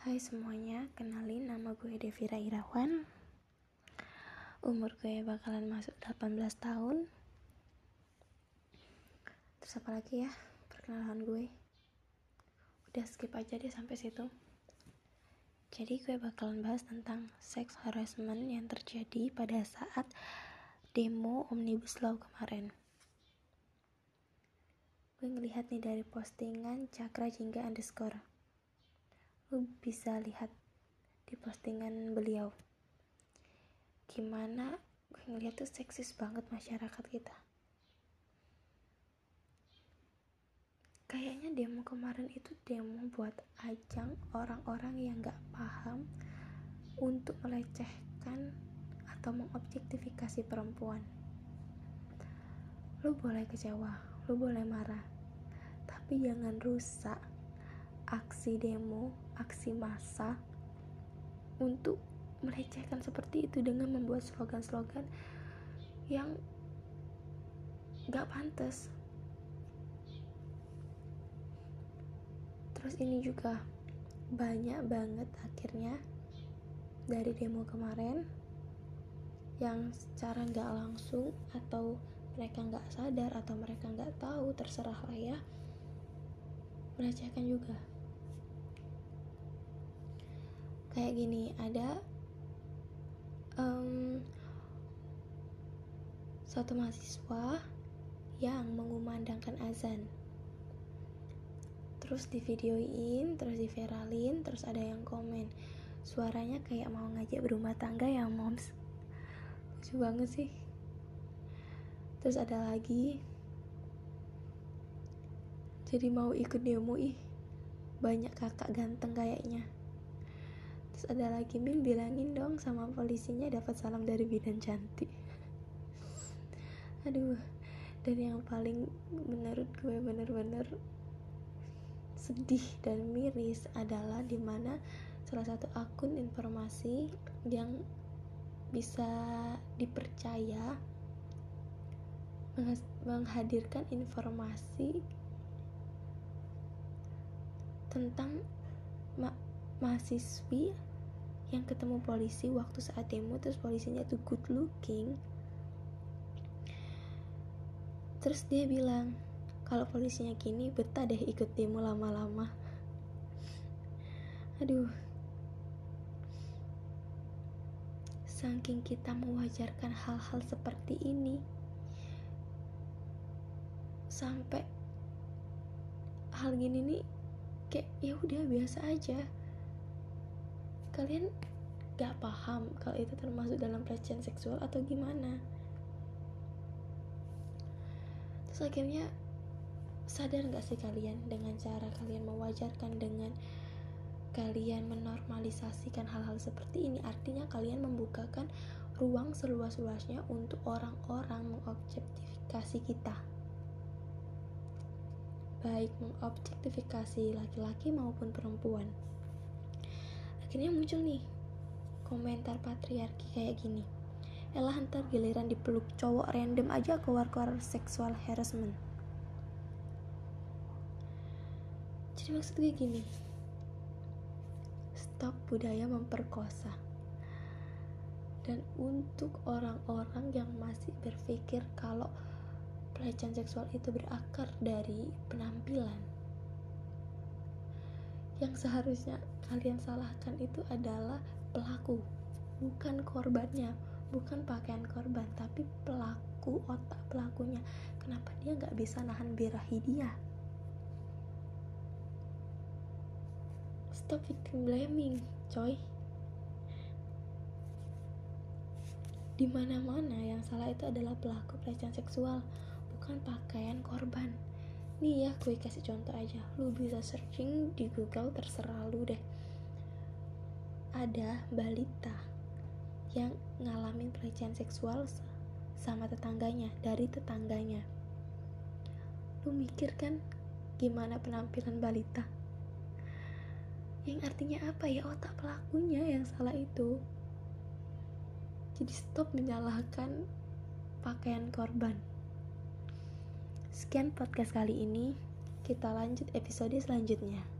Hai semuanya, kenalin nama gue Devira Irawan. Umur gue bakalan masuk 18 tahun. Terus apa lagi ya perkenalan gue? Udah skip aja deh sampai situ. Jadi gue bakalan bahas tentang sex harassment yang terjadi pada saat demo Omnibus Law kemarin. Gue ngelihat nih dari postingan Cakra Jingga _ lu bisa lihat di postingan beliau gimana gue ngeliat tuh seksis banget masyarakat kita. Kayaknya demo kemarin itu demo buat ajang orang-orang yang gak paham untuk melecehkan atau mengobjektifikasi perempuan. Lu boleh kecewa, lu boleh marah, tapi jangan rusak aksi demo, aksi massa untuk melecehkan seperti itu dengan membuat slogan-slogan yang gak pantas. Terus ini juga banyak banget akhirnya dari demo kemarin yang secara gak langsung atau mereka gak sadar atau mereka gak tahu, terserah lah ya, melecehkan juga. Kayak gini, ada suatu mahasiswa yang mengumandangkan azan, terus divideoin, terus diviralin, terus ada yang komen suaranya kayak mau ngajak berumah tangga ya moms. Lucu banget sih. Terus ada lagi, jadi mau ikut demo ih, banyak kakak ganteng kayaknya. Terus ada lagi, Bin bilangin dong sama polisinya dapat salam dari bidan cantik. Aduh, dan yang paling menurut gue bener-bener sedih dan miris adalah dimana salah satu akun informasi yang bisa dipercaya menghadirkan informasi tentang mahasiswi yang ketemu polisi waktu saat demo, terus polisinya tuh good looking. Terus dia bilang kalau polisinya gini betah deh ikut demo lama-lama. Aduh, saking kita mewajarkan hal-hal seperti ini sampai hal gini nih kayak ya udah biasa aja. Kalian gak paham kalau itu termasuk dalam pelecehan seksual atau gimana. Terus akhirnya sadar gak sih kalian dengan cara kalian mewajarkan, dengan kalian menormalisasikan hal-hal seperti ini, artinya kalian membukakan ruang seluas-luasnya untuk orang-orang mengobjektifikasi kita, baik mengobjektifikasi laki-laki maupun perempuan. Akhirnya muncul nih komentar patriarki kayak gini, elah ntar giliran dipeluk cowok random aja keluar-keluar seksual harassment. Jadi maksud gue gini, stop budaya memperkosa. Dan untuk orang-orang yang masih berpikir kalau pelecehan seksual itu berakar dari penampilan, yang seharusnya kalian salahkan itu adalah pelaku, bukan korbannya, bukan pakaian korban, tapi pelaku, otak pelakunya. Kenapa dia gak bisa nahan birahi dia? Stop victim blaming, coy. Di mana-mana yang salah itu adalah pelaku pelecehan seksual, bukan pakaian korban. Nih ya, gue kasih contoh aja. Lu bisa searching di Google, terserah lu deh. Ada balita yang ngalamin pelecehan seksual sama tetangganya, dari tetangganya. Lu mikir kan gimana penampilan balita? Yang artinya apa ya, otak pelakunya yang salah itu. Jadi stop menyalahkan pakaian korban. Sekian podcast kali ini, kita lanjut episode selanjutnya.